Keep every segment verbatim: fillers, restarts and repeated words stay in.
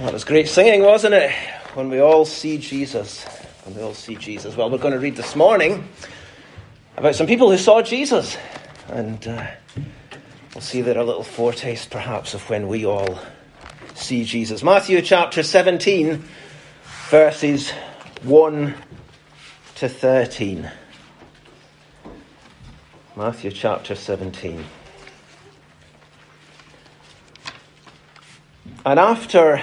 Well, it was great singing, wasn't it? When we all see Jesus. When we all see Jesus. Well, we're going to read this morning about some people who saw Jesus. And uh, we'll see there a little foretaste, perhaps, of when we all see Jesus. Matthew chapter seventeen, verses one to thirteen. Matthew chapter seventeen. And after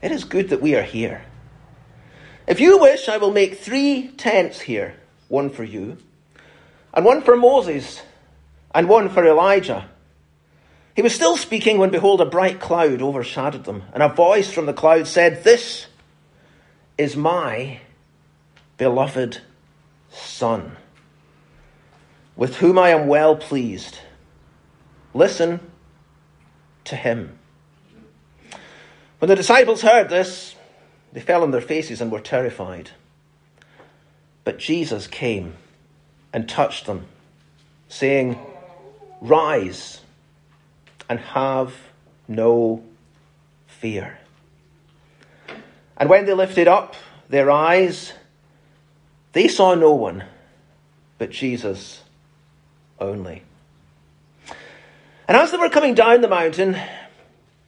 it is good that we are here. If you wish, I will make three tents here, one for you, and one for Moses, and one for Elijah." He was still speaking when, behold, a bright cloud overshadowed them, and a voice from the cloud said, "This is my beloved Son, with whom I am well pleased. Listen to him." When the disciples heard this, they fell on their faces and were terrified. But Jesus came and touched them, saying, "Rise and have no fear." And when they lifted up their eyes, they saw no one but Jesus only. And as they were coming down the mountain,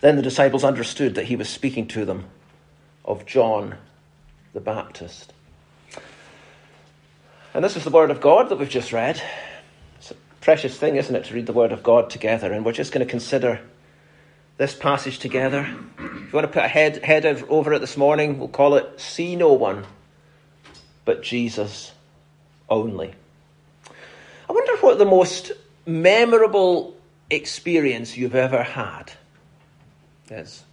Then the disciples understood that he was speaking to them of John the Baptist. And this is the word of God that we've just read. It's a precious thing, isn't it, to read the word of God together? And we're just going to consider this passage together. If you want to put a head, head over it this morning, we'll call it "See No One but Jesus Only." I wonder what the most memorable experience you've ever had is.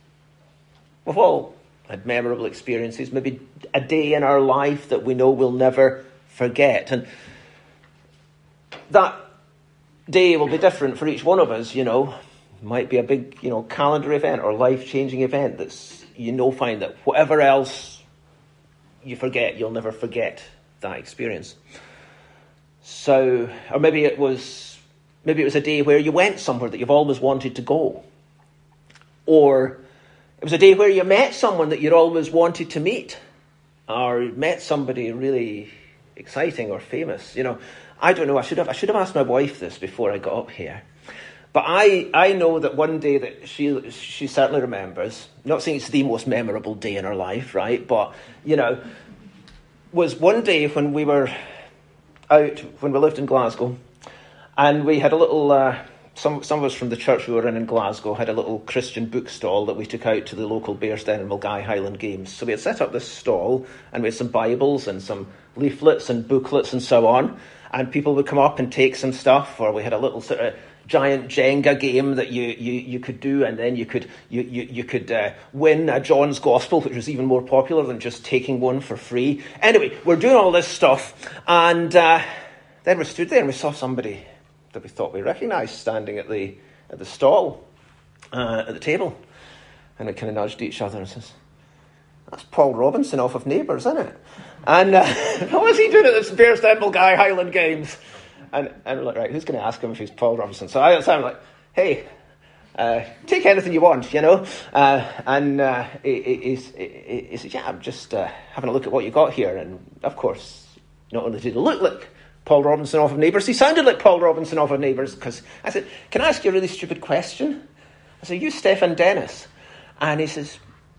We've all had memorable experiences, maybe a day in our life that we know we'll never forget. And that day will be different for each one of us, you know. It might be a big, you know, calendar event or life-changing event that's, you know, find that whatever else you forget, you'll never forget that experience. So, or maybe it was Maybe it was a day where you went somewhere that you've always wanted to go. Or it was a day where you met someone that you'd always wanted to meet. Or met somebody really exciting or famous. You know, I don't know, I should have I should have asked my wife this before I got up here. But I, I know that one day that she she certainly remembers, not saying it's the most memorable day in her life, right? But, you know, was one day when we were out, when we lived in Glasgow. And we had a little, uh, some some of us from the church we were in in Glasgow had a little Christian book stall that we took out to the local Bearsden and Milngavie Highland Games. So we had set up this stall, and we had some Bibles and some leaflets and booklets and so on. And people would come up and take some stuff, or we had a little sort of giant Jenga game that you, you, you could do, and then you could you you, you could uh, win a John's Gospel, which was even more popular than just taking one for free. Anyway, we're doing all this stuff, and uh, then we stood there and we saw somebody that we thought we recognised standing at the at the stall, uh, at the table. And we kind of nudged each other and says, "That's Paul Robinson off of Neighbours, isn't it?" And uh, "What was he doing at this Bearsden and Milngavie Highland Games?" And, and we're like, right, who's going to ask him if he's Paul Robinson? So I, so I'm like, hey, uh, take anything you want, you know. Uh, and uh, he, he, he, he said, "Yeah, I'm just uh, having a look at what you got here." And of course, not only did it look like Paul Robinson off of Neighbours, he sounded like Paul Robinson off of Neighbours, because I said, "Can I ask you a really stupid question?" I said, "You Stefan Dennis?" And he says,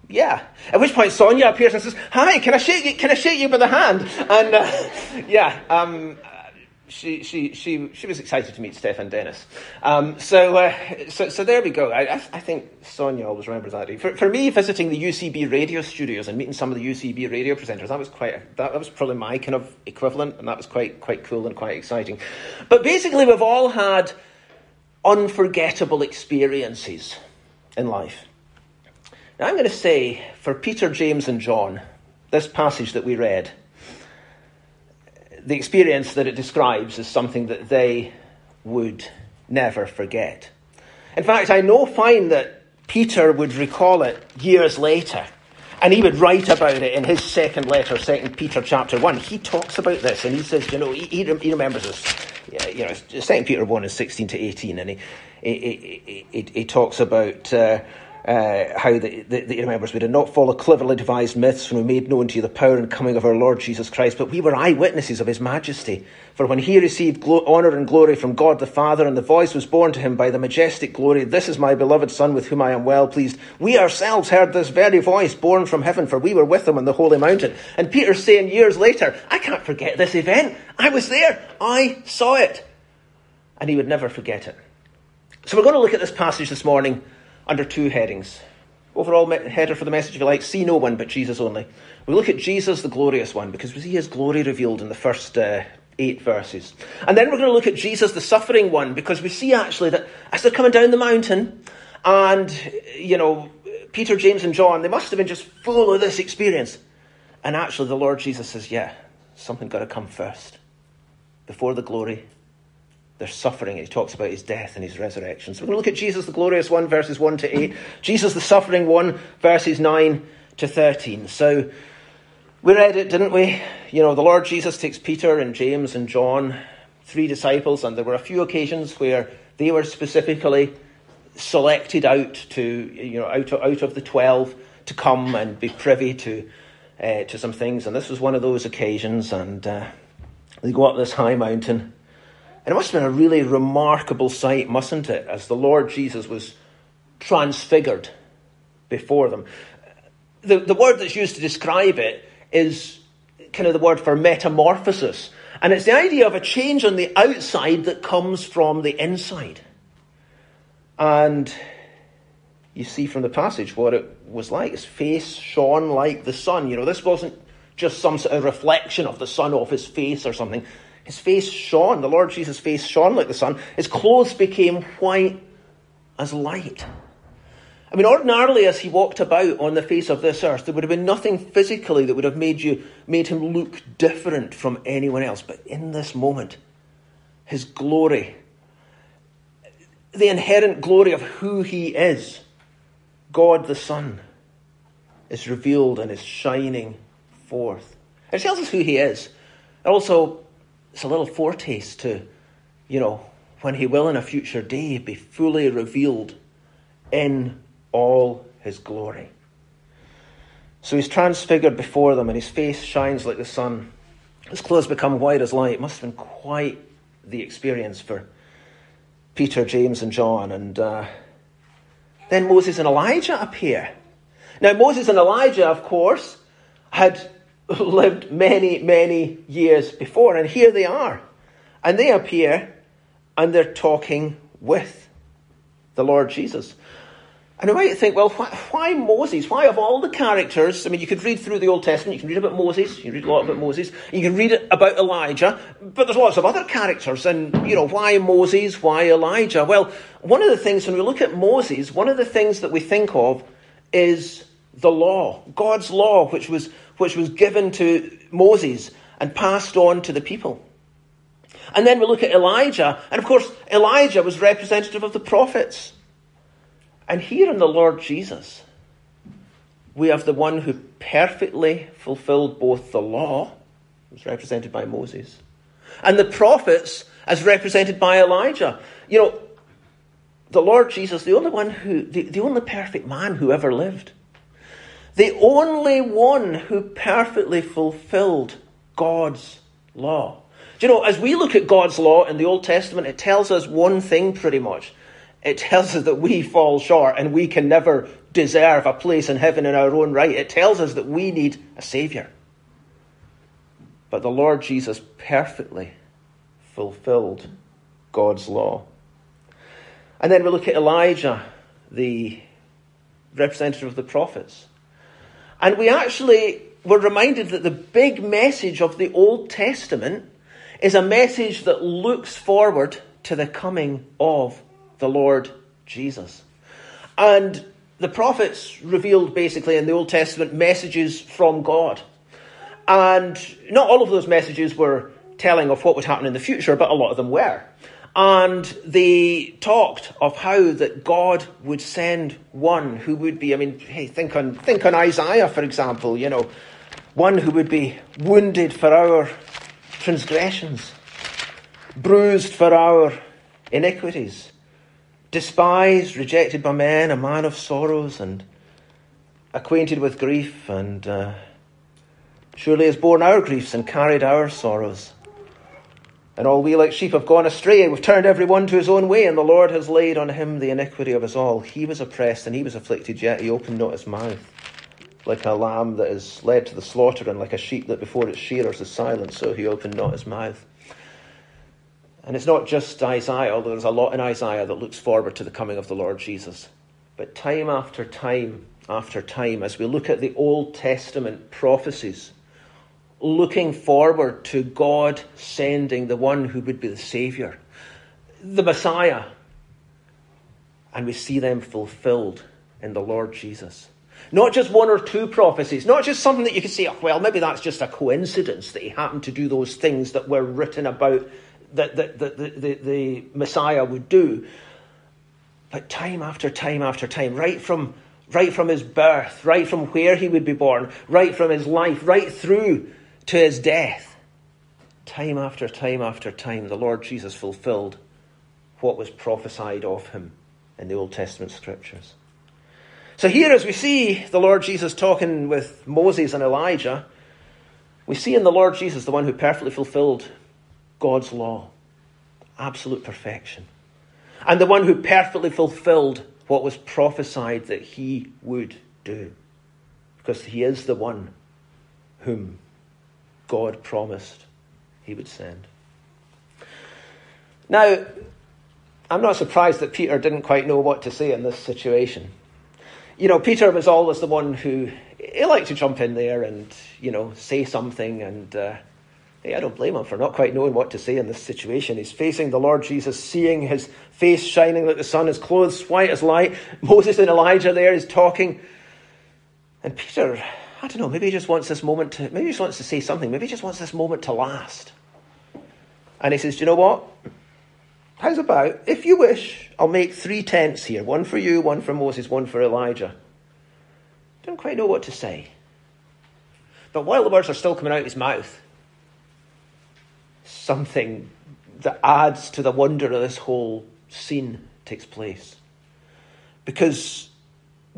yeah. At which point Sonia appears and says, "Hi, can I shake you? Can I shake you by the hand?" And uh, yeah, um, she she she she was excited to meet Stefan Dennis. Um, so uh, so so there we go. I I think Sonia always remembers that. For for me, visiting the U C B radio studios and meeting some of the U C B radio presenters, that was quite a, that, that was probably my kind of equivalent, and that was quite quite cool and quite exciting. But basically, we've all had unforgettable experiences in life. Now, I'm going to say for Peter, James and John, this passage that we read, the experience that it describes is something that they would never forget. In fact, I know fine that Peter would recall it years later, and he would write about it in his second letter, Second Peter chapter one. He talks about this, and he says, you know, he, he, rem- he remembers this. You know, Second Peter one is sixteen to eighteen, and he he, he, he, he talks about uh, uh, how the, the, the, he remembers, "We did not follow cleverly devised myths when we made known to you the power and coming of our Lord Jesus Christ, but we were eyewitnesses of his majesty. For when he received glo- honour and glory from God the Father, and the voice was borne to him by the majestic glory, 'This is my beloved Son with whom I am well pleased,' we ourselves heard this very voice borne from heaven, for we were with him on the holy mountain." And Peter's saying years later, "I can't forget this event. I was there. I saw it." And he would never forget it. So we're going to look at this passage this morning under two headings. Overall header for the message, if you like, "See no one but Jesus only." We look at Jesus, the glorious one, because we see his glory revealed in the first uh, eight verses. And then we're going to look at Jesus, the suffering one, because we see actually that as they're coming down the mountain, and, you know, Peter, James and John, they must have been just full of this experience. And actually the Lord Jesus says, yeah, something got to come first. Before the glory, there's suffering. He talks about his death and his resurrection. So we're going to look at Jesus, the glorious one, verses one to eight. Jesus, the suffering one, verses nine to thirteen. So we read it, didn't we? You know, the Lord Jesus takes Peter and James and John, three disciples, and there were a few occasions where they were specifically selected out to, you know, out of, out of the twelve to come and be privy to uh, to some things. And this was one of those occasions, and uh, they go up this high mountain. And it must have been a really remarkable sight, mustn't it, as the Lord Jesus was transfigured before them. The, the word that's used to describe it is kind of the word for metamorphosis. And it's the idea of a change on the outside that comes from the inside. And you see from the passage what it was like. His face shone like the sun. You know, this wasn't just some sort of reflection of the sun off his face or something. His face shone. The Lord Jesus' face shone like the sun. His clothes became white as light. I mean, ordinarily, as he walked about on the face of this earth, there would have been nothing physically that would have made you made him look different from anyone else. But in this moment, his glory, the inherent glory of who he is, God the Son, is revealed and is shining forth. It tells us who he is. It also, it's a little foretaste to, you know, when he will in a future day be fully revealed in all his glory. So he's transfigured before them, and his face shines like the sun. His clothes become white as light. It must have been quite the experience for Peter, James, and John. And uh, then Moses and Elijah appear. Now, Moses and Elijah, of course, had lived many, many years before, and here they are. And they appear, and they're talking with the Lord Jesus. And you might think, well, wh- why Moses? Why of all the characters? I mean, you could read through the Old Testament, you can read about Moses, you can read a lot about Moses, you can read about Elijah, but there's lots of other characters, and, you know, why Moses, why Elijah? Well, one of the things, when we look at Moses, one of the things that we think of is the law, God's law, which was which was given to Moses and passed on to the people. And then we look at Elijah, and of course, Elijah was representative of the prophets. And here in the Lord Jesus, we have the one who perfectly fulfilled both the law, as represented by Moses, and the prophets, as represented by Elijah. You know, the Lord Jesus, the only one who, the, the only perfect man who ever lived. The only one who perfectly fulfilled God's law. Do you know, as we look at God's law in the Old Testament, it tells us one thing pretty much. It tells us that we fall short and we can never deserve a place in heaven in our own right. It tells us that we need a Saviour. But the Lord Jesus perfectly fulfilled God's law. And then we look at Elijah, the representative of the prophets. And we actually were reminded that the big message of the Old Testament is a message that looks forward to the coming of the Lord Jesus. And the prophets revealed basically in the Old Testament messages from God. And not all of those messages were telling of what would happen in the future, but a lot of them were. And they talked of how that God would send one who would be, I mean, hey, think on think on Isaiah, for example, you know, one who would be wounded for our transgressions, bruised for our iniquities, despised, rejected by men, a man of sorrows and acquainted with grief, and uh, surely has borne our griefs and carried our sorrows. And all we like sheep have gone astray, we've turned every one to his own way, and the Lord has laid on him the iniquity of us all. He was oppressed and he was afflicted, yet he opened not his mouth. Like a lamb that is led to the slaughter, and like a sheep that before its shearers is silent, so he opened not his mouth. And it's not just Isaiah, although there's a lot in Isaiah that looks forward to the coming of the Lord Jesus. But time after time after time, as we look at the Old Testament prophecies, looking forward to God sending the one who would be the Saviour, the Messiah. And we see them fulfilled in the Lord Jesus. Not just one or two prophecies, not just something that you could say, oh, well, maybe that's just a coincidence that he happened to do those things that were written about that, that, that, that the, the, the Messiah would do. But time after time after time, right from, right from his birth, right from where he would be born, right from his life, right through to his death, time after time after time, the Lord Jesus fulfilled what was prophesied of him in the Old Testament scriptures. So here, as we see the Lord Jesus talking with Moses and Elijah, we see in the Lord Jesus the one who perfectly fulfilled God's law, absolute perfection, and the one who perfectly fulfilled what was prophesied that he would do, because he is the one whom God promised he would send. Now, I'm not surprised that Peter didn't quite know what to say in this situation. You know, Peter was always the one who, he liked to jump in there and, you know, say something. And uh, hey, I don't blame him for not quite knowing what to say in this situation. He's facing the Lord Jesus, seeing his face shining like the sun, his clothes white as light. Moses and Elijah there is talking. And Peter, I don't know, maybe he just wants this moment to, maybe he just wants to say something. Maybe he just wants this moment to last. And he says, do you know what? How's about, if you wish, I'll make three tents here. One for you, one for Moses, one for Elijah. Don't quite know what to say. But while the words are still coming out of his mouth, something that adds to the wonder of this whole scene takes place. Because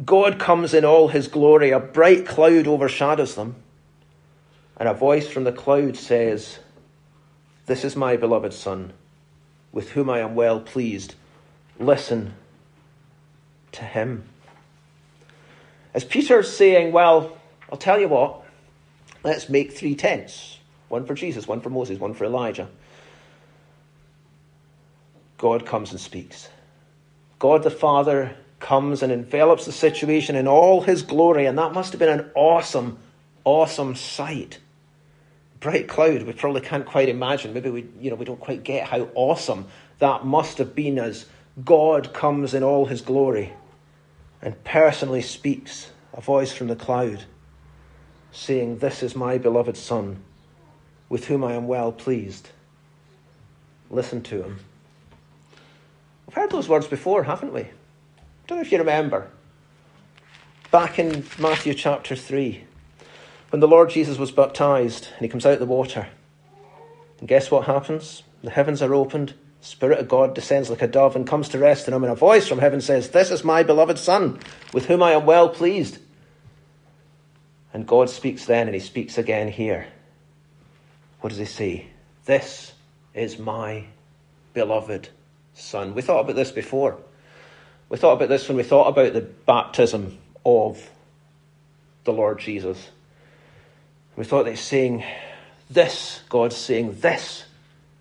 God comes in all his glory, a bright cloud overshadows them, and a voice from the cloud says, "This is my beloved Son, with whom I am well pleased. Listen to him." As Peter's saying, well, I'll tell you what, let's make three tents, one for Jesus, one for Moses, one for Elijah, God comes and speaks. God the Father comes and envelops the situation in all his glory, and that must have been an awesome, awesome sight. Bright cloud, we probably can't quite imagine. Maybe we, you know, we don't quite get how awesome that must have been as God comes in all his glory and personally speaks, a voice from the cloud, saying, "This is my beloved Son, with whom I am well pleased. Listen to him." We've heard those words before, haven't we? I don't know if you remember, back in Matthew chapter three, when the Lord Jesus was baptised and he comes out of the water. And guess what happens? The heavens are opened, the Spirit of God descends like a dove and comes to rest in him, and a voice from heaven says, "This is my beloved Son, with whom I am well pleased." And God speaks then, and he speaks again here. What does he say? "This is my beloved Son." We thought about this before. We thought about this when we thought about the baptism of the Lord Jesus. We thought that he's saying this, God's saying, this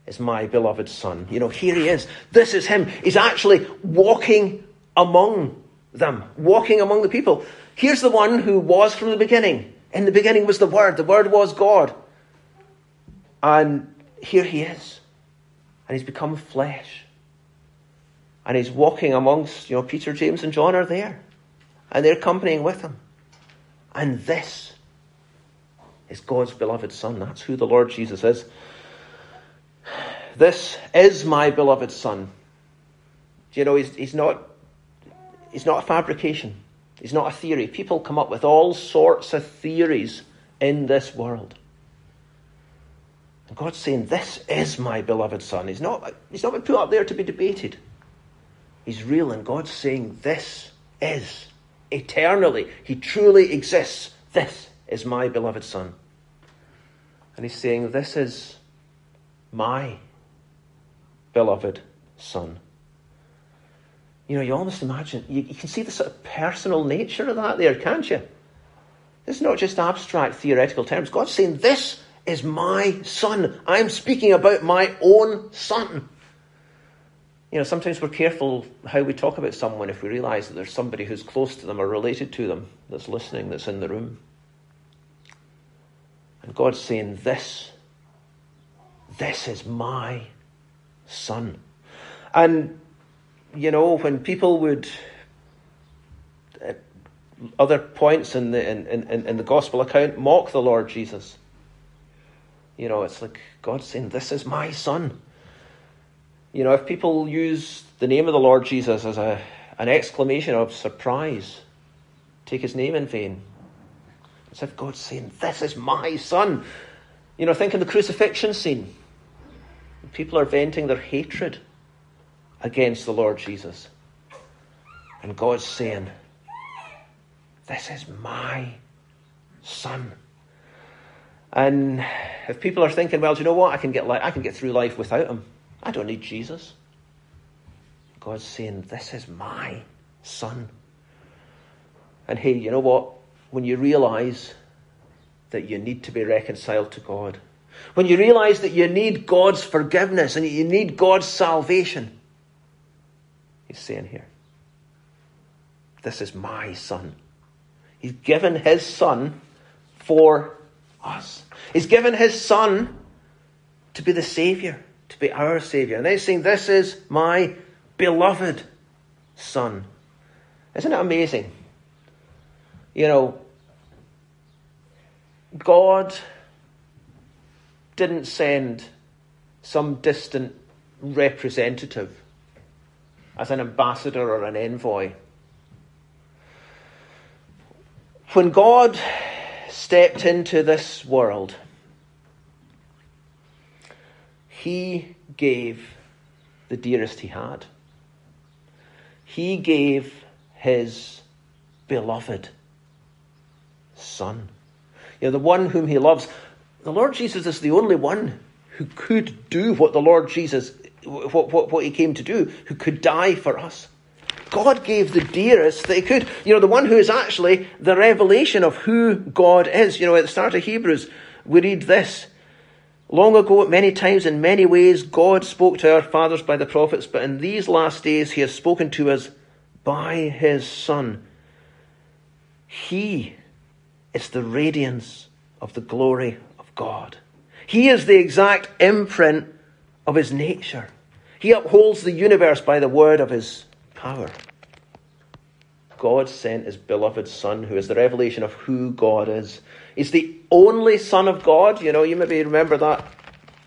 is my beloved son. You know, here he is. This is him. He's actually walking among them, walking among the people. Here's the one who was from the beginning. In the beginning was the Word. The Word was God. And here he is. And he's become flesh. And he's walking amongst, you know, Peter, James and John are there. And they're accompanying with him. And this is God's beloved Son. That's who the Lord Jesus is. This is my beloved Son. Do you know, he's, he's not he's not a fabrication. He's not a theory. People come up with all sorts of theories in this world. And God's saying, this is my beloved Son. He's not, he's not been put up there to be debated. He's real, and God's saying, this is eternally. He truly exists. This is my beloved Son. And he's saying, this is my beloved Son. You know, you almost imagine, you, you can see the sort of personal nature of that there, can't you? It's not just abstract theoretical terms. God's saying, this is my Son. I'm speaking about my own Son. You know, sometimes we're careful how we talk about someone if we realise that there's somebody who's close to them or related to them that's listening, that's in the room. And God's saying, this, this is my Son. And, you know, when people would, at other points in the in, in, in the gospel account, mock the Lord Jesus. You know, it's like God's saying, this is my Son. You know, if people use the name of the Lord Jesus as a an exclamation of surprise, take his name in vain. It's as if God's saying, this is my Son. You know, think of the crucifixion scene. People are venting their hatred against the Lord Jesus. And God's saying, this is my Son. And if people are thinking, well, do you know what? I can get li- I can get through life without him. I don't need Jesus. God's saying, this is my Son. And hey, you know what? When you realise that you need to be reconciled to God, when you realise that you need God's forgiveness and you need God's salvation, he's saying here, this is my Son. He's given his Son for us. He's given his Son to be the Saviour, to be our Saviour. And then he's saying, this is my beloved Son. Isn't it amazing? You know, God didn't send some distant representative as an ambassador or an envoy. When God stepped into this world, he gave the dearest he had. He gave his beloved Son. You know, the one whom he loves. The Lord Jesus is the only one who could do what the Lord Jesus, what, what, what he came to do, who could die for us. God gave the dearest that he could. You know, the one who is actually the revelation of who God is. You know, at the start of Hebrews, we read this. Long ago, at many times, in many ways, God spoke to our fathers by the prophets, but in these last days he has spoken to us by his Son. He is the radiance of the glory of God. He is the exact imprint of his nature. He upholds the universe by the word of his power. God sent his beloved Son, who is the revelation of who God is. He's the only Son of God. You know, you maybe remember that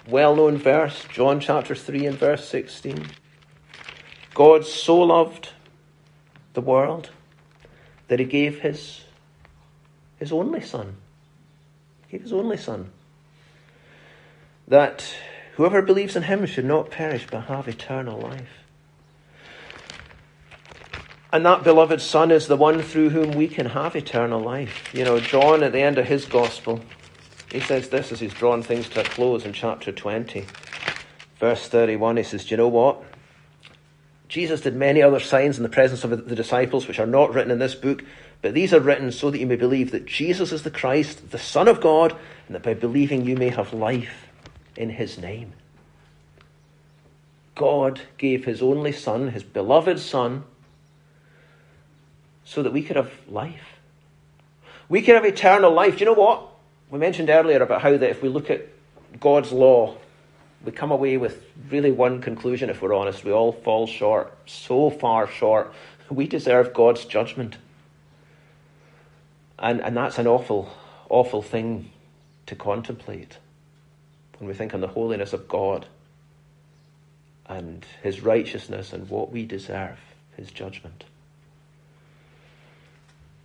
well-known verse, John chapter three and verse sixteen. God so loved the world that he gave his, his only Son. He gave his only Son. That whoever believes in him should not perish but have eternal life. And that beloved Son is the one through whom we can have eternal life. You know, John, at the end of his gospel, he says this as he's drawn things to a close in chapter twenty, verse thirty-one. He says, do you know what? Jesus did many other signs in the presence of the disciples, which are not written in this book, but these are written so that you may believe that Jesus is the Christ, the Son of God, and that by believing you may have life in his name. God gave his only Son, his beloved Son, so that we could have life. We could have eternal life. Do you know what? We mentioned earlier about how that if we look at God's law, we come away with really one conclusion, if we're honest. We all fall short, so far short. We deserve God's judgment. And and that's an awful, awful thing to contemplate when we think on the holiness of God and his righteousness and what we deserve, his judgment.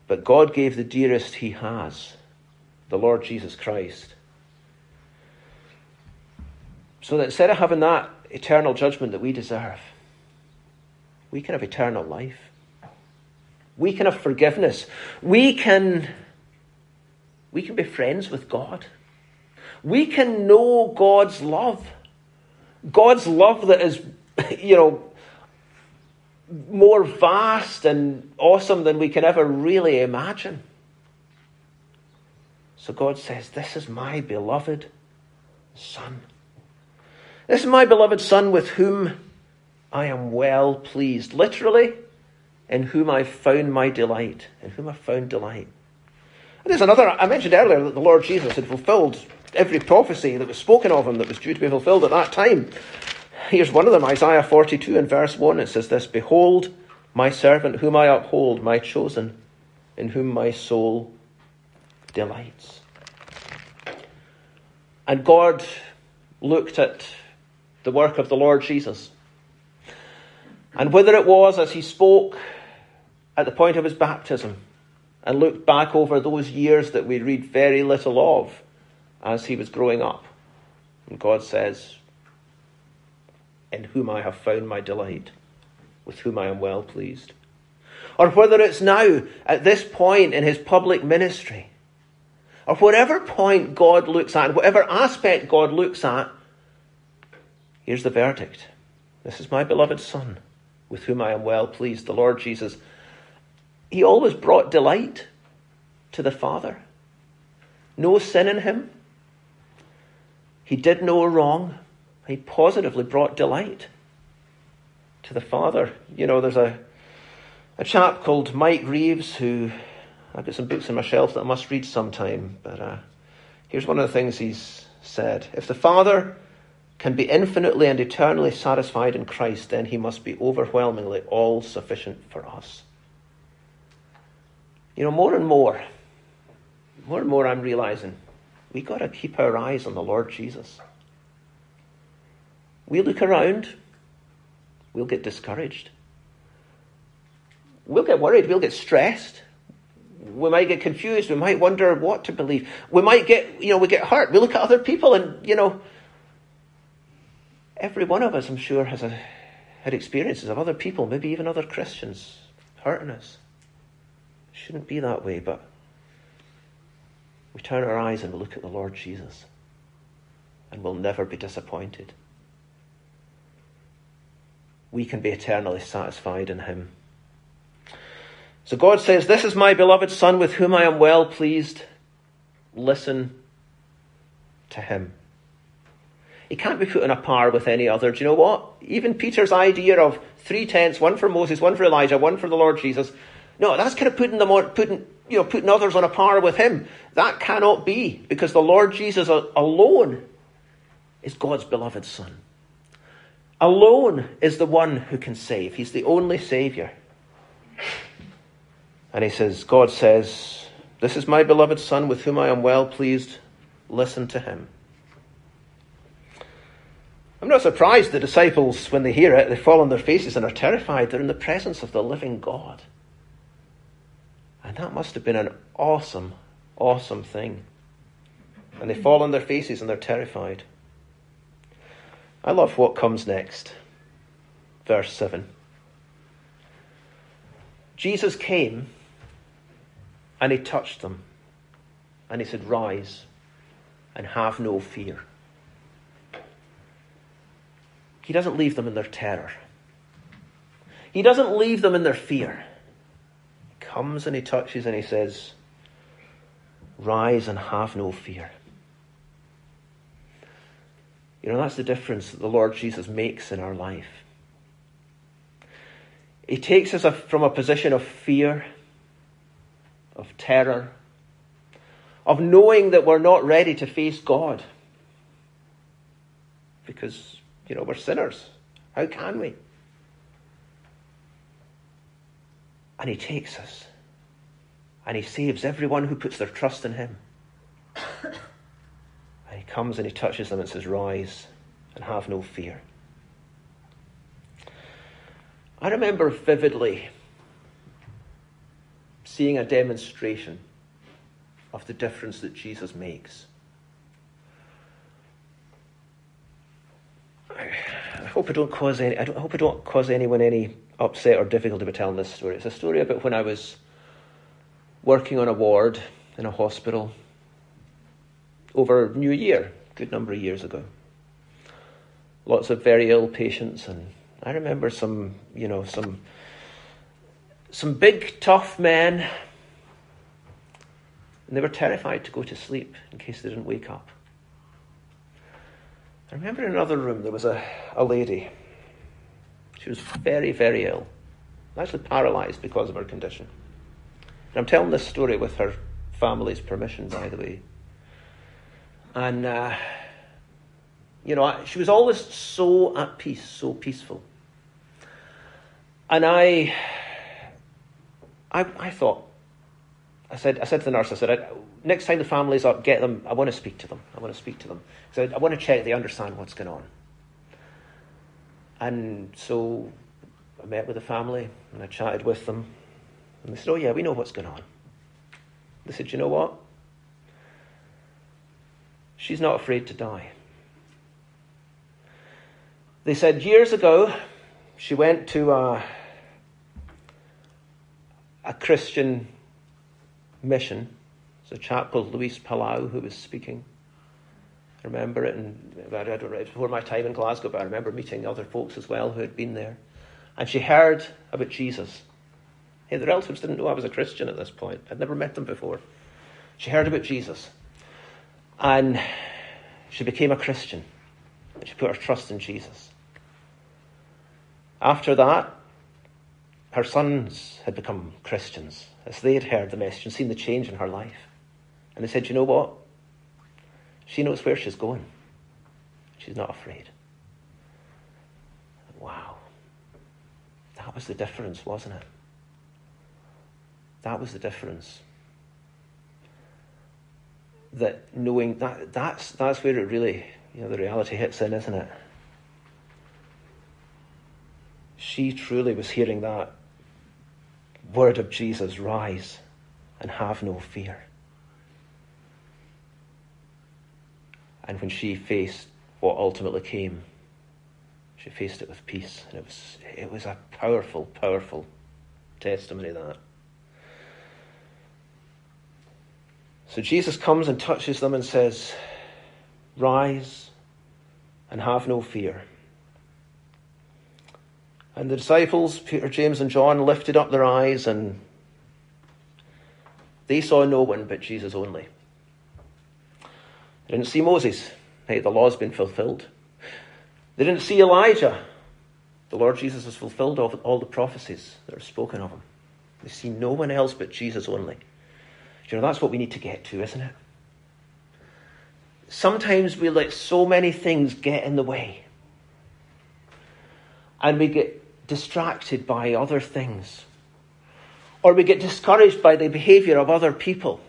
But God gave the dearest he has, the Lord Jesus Christ, so that instead of having that eternal judgment that we deserve, we can have eternal life. We can have forgiveness. We can, we can be friends with God. We can know God's love. God's love that is, you know, more vast and awesome than we can ever really imagine. So God says, this is my beloved Son. This is my beloved Son with whom I am well pleased. Literally, in whom I've found my delight. In whom I've found delight. And there's another, I mentioned earlier that the Lord Jesus had fulfilled every prophecy that was spoken of him that was due to be fulfilled at that time. Here's one of them, Isaiah forty-two and verse one. It says this, "Behold, my servant whom I uphold, my chosen, in whom my soul delights." And God looked at the work of the Lord Jesus. And whether it was as he spoke at the point of his baptism and looked back over those years that we read very little of, as he was growing up. And God says, in whom I have found my delight, with whom I am well pleased. Or whether it's now, at this point in his public ministry, or whatever point God looks at, whatever aspect God looks at, here's the verdict. This is my beloved Son, with whom I am well pleased, the Lord Jesus. He always brought delight to the Father. No sin in him. He did no wrong. He positively brought delight to the Father. You know, there's a a chap called Mike Reeves who, I've got some books on my shelf that I must read sometime, but uh, here's one of the things he's said. If the Father can be infinitely and eternally satisfied in Christ, then he must be overwhelmingly all-sufficient for us. You know, more and more, more and more I'm realising we got to keep our eyes on the Lord Jesus. We look around, we'll get discouraged. We'll get worried, we'll get stressed. We might get confused, we might wonder what to believe. We might get, you know, we get hurt. We look at other people and, you know, every one of us, I'm sure, has a, had experiences of other people, maybe even other Christians, hurting us. It shouldn't be that way, but we turn our eyes and we look at the Lord Jesus and we'll never be disappointed. We can be eternally satisfied in him. So God says, this is my beloved Son with whom I am well pleased. Listen to him. He can't be put on a par with any other. Do you know what? Even Peter's idea of three tents, one for Moses, one for Elijah, one for the Lord Jesus. No, that's kind of putting them on, putting, you know, putting others on a par with him. That cannot be, because the Lord Jesus alone is God's beloved Son. Alone is the one who can save. He's the only Saviour. And he says, God says, this is my beloved Son with whom I am well pleased. Listen to him. I'm not surprised the disciples, when they hear it, they fall on their faces and are terrified. They're in the presence of the living God. And that must have been an awesome, awesome thing. And they fall on their faces and they're terrified. I love what comes next. Verse seven. Jesus came and he touched them and he said, "Rise and have no fear." He doesn't leave them in their terror. He doesn't leave them in their fear. He comes and he touches and he says, rise and have no fear. You know, that's the difference that the Lord Jesus makes in our life. He takes us from a position of fear, of terror, of knowing that we're not ready to face God. Because, you know, we're sinners. How can we? And he takes us. And he saves everyone who puts their trust in him. And he comes and he touches them and says, rise and have no fear. I remember vividly seeing a demonstration of the difference that Jesus makes. I hope I don't cause any. I, don't, I hope I don't cause anyone any upset or difficulty by telling this story. It's a story about when I was working on a ward in a hospital over New Year, a good number of years ago. Lots of very ill patients, and I remember some, you know, some some big tough men, and they were terrified to go to sleep in case they didn't wake up. I remember in another room there was a, a lady. She was very, very ill. Actually paralysed because of her condition. And I'm telling this story with her family's permission, by the way. And, uh, you know, I, she was always so at peace, so peaceful. And I, I, I thought, I said, I said to the nurse, I said, I, next time the family's up, get them. I want to speak to them. I want to speak to them. So I, I want to check they understand what's going on. And so I met with the family and I chatted with them. And they said, oh yeah, we know what's going on. They said, you know what? She's not afraid to die. They said, years ago, she went to a, a Christian mission. There's a chap called Luis Palau who was speaking. I remember it, and I don't know, it was before my time in Glasgow, but I remember meeting other folks as well who had been there. And she heard about Jesus. Hey, the relatives didn't know I was a Christian at this point. I'd never met them before. She heard about Jesus. And she became a Christian. And she put her trust in Jesus. After that, her sons had become Christians as they had heard the message and seen the change in her life. And they said, you know what? She knows where she's going. She's not afraid. Wow. That was the difference, wasn't it? That was the difference. That knowing, that that's that's where it really, you know, the reality hits in, isn't it? She truly was hearing that word of Jesus, rise and have no fear. And when she faced what ultimately came, she faced it with peace. And it was it was a powerful, powerful testimony of that. So Jesus comes and touches them and says, rise and have no fear. And the disciples, Peter, James and John, lifted up their eyes and they saw no one but Jesus only. They didn't see Moses. Hey, the law's been fulfilled. They didn't see Elijah. The Lord Jesus has fulfilled all the prophecies that are spoken of him. They see no one else but Jesus only. You know, that's what we need to get to, isn't it? Sometimes we let so many things get in the way. And we get distracted by other things. Or we get discouraged by the behaviour of other people.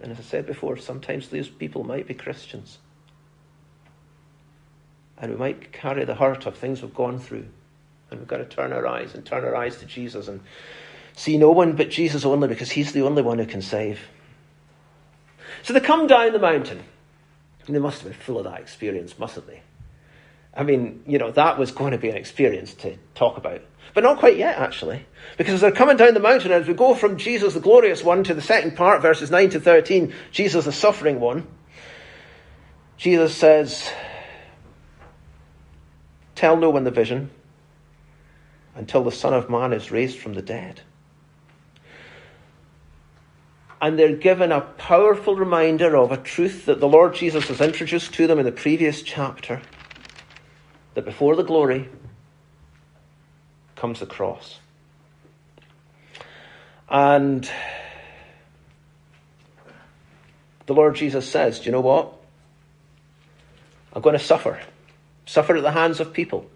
And as I said before, sometimes these people might be Christians. And we might carry the hurt of things we've gone through. And we've got to turn our eyes and turn our eyes to Jesus and see no one but Jesus only, because he's the only one who can save. So they come down the mountain. And they must have been full of that experience, mustn't they? I mean, you know, that was going to be an experience to talk about. But not quite yet, actually. Because as they're coming down the mountain, as we go from Jesus, the glorious one, to the second part, verses nine to thirteen, Jesus, the suffering one, Jesus says, tell no one the vision. until the Son of Man is raised from the dead. And they're given a powerful reminder of a truth that the Lord Jesus has introduced to them in the previous chapter, that before the glory comes the cross. And the Lord Jesus says, do you know what? I'm going to suffer. Suffer at the hands of people.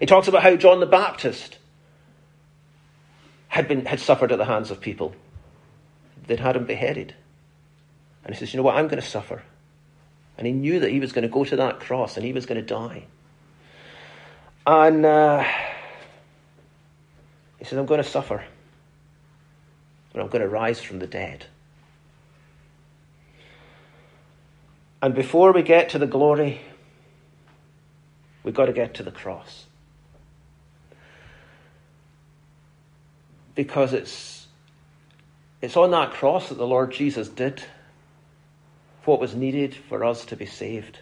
He talks about how John the Baptist had been had suffered at the hands of people. They'd had him beheaded. And he says, you know what, I'm going to suffer. And he knew that he was going to go to that cross and he was going to die. And uh, he says, I'm going to suffer. And I'm going to rise from the dead. And before we get to the glory, we've got to get to the cross. Because it's, it's on that cross that the Lord Jesus did what was needed for us to be saved.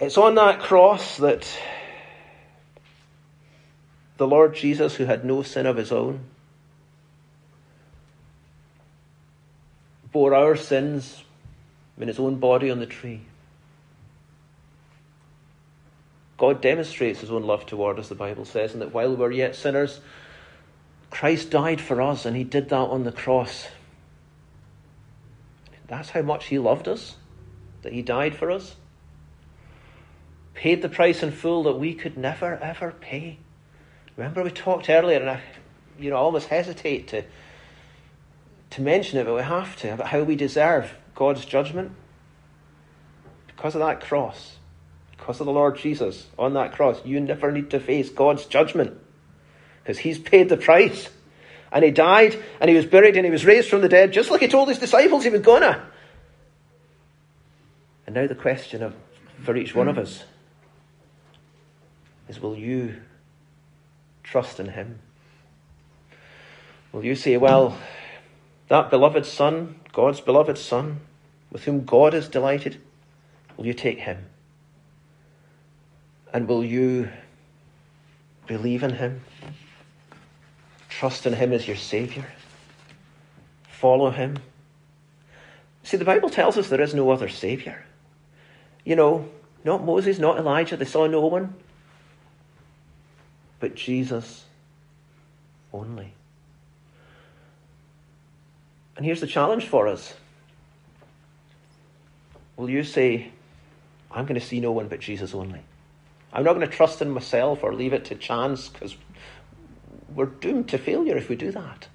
It's on that cross that the Lord Jesus, who had no sin of his own, bore our sins in his own body on the tree. God demonstrates his own love toward us, the Bible says, and that while we're yet sinners, Christ died for us, and he did that on the cross. That's how much he loved us, that he died for us. Paid the price in full that we could never, ever pay. Remember we talked earlier, and I you know, I almost hesitate to, to mention it, but we have to, about how we deserve God's judgment. Because of that cross, because of the Lord Jesus on that cross, you never need to face God's judgment, because he's paid the price. And he died, and he was buried, and he was raised from the dead, just like he told his disciples he was gonna. And now the question of for each one of us is, will you trust in him? Will you say, well, that beloved son, God's beloved son, with whom God is delighted, will you take him? And will you believe in him? Trust in him as your saviour? Follow him? See, the Bible tells us there is no other saviour. You know, not Moses, not Elijah, they saw no one, but Jesus only. And here's the challenge for us. Will you say, I'm going to see no one but Jesus only? I'm not going to trust in myself or leave it to chance, because we're doomed to failure if we do that.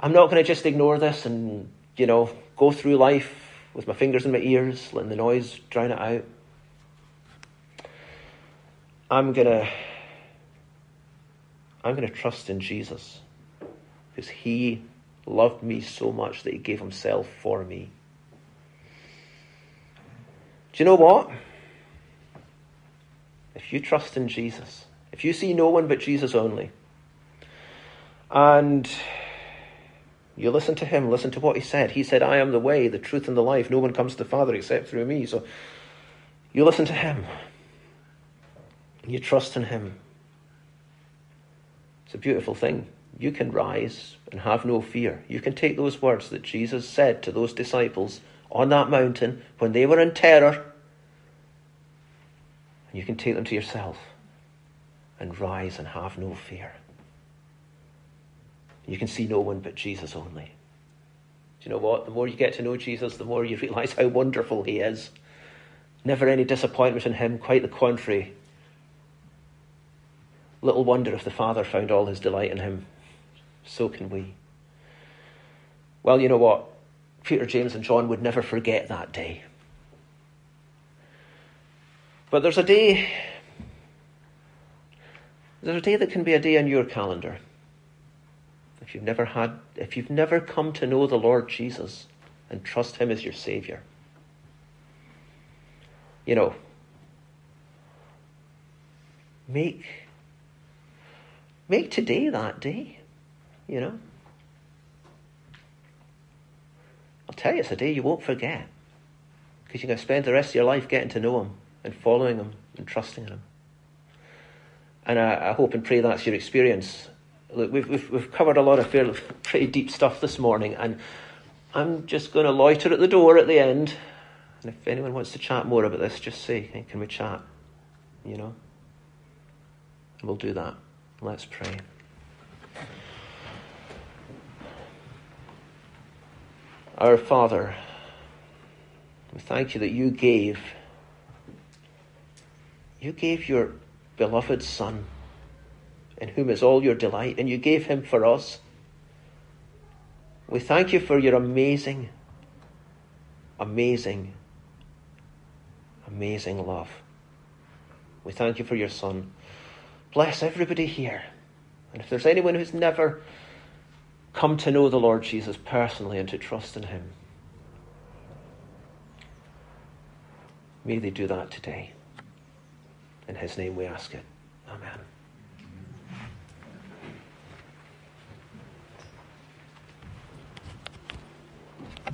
I'm not going to just ignore this and, you know, go through life with my fingers in my ears, letting the noise drown it out. I'm gonna, I'm gonna trust in Jesus, because he loved me so much that he gave himself for me. Do you know what? If you trust in Jesus, if you see no one but Jesus only, and you listen to him, listen to what he said. He said, I am the way, the truth, and the life. No one comes to the Father except through me. So you listen to him. You trust in him. It's a beautiful thing. You can rise and have no fear. You can take those words that Jesus said to those disciples on that mountain when they were in terror, and you can take them to yourself and rise and have no fear. You can see no one but Jesus only. Do you know what? The more you get to know Jesus, the more you realise how wonderful he is. Never any disappointment in him, quite the contrary. Little wonder if the Father found all his delight in him. So can we. Well, you know what? Peter, James and John would never forget that day. But there's a day, there's a day that can be a day on your calendar. If you've never had, if you've never come to know the Lord Jesus and trust him as your saviour. You know, make, make today that day, you know. I'll tell you, it's a day you won't forget, because you're going to spend the rest of your life getting to know him and following him and trusting in him. And I, I hope and pray that's your experience. Look, we've we've, we've covered a lot of fairly, pretty deep stuff this morning, and I'm just going to loiter at the door at the end. And if anyone wants to chat more about this, just say, hey, can we chat? You know? And we'll do that. Let's pray. Our Father, we thank you that you gave, you gave your beloved Son, in whom is all your delight, and you gave him for us. We thank you for your amazing, amazing, amazing love. We thank you for your Son. Bless everybody here. And if there's anyone who's never come to know the Lord Jesus personally and to trust in him, may they do that today. In his name we ask it. Amen.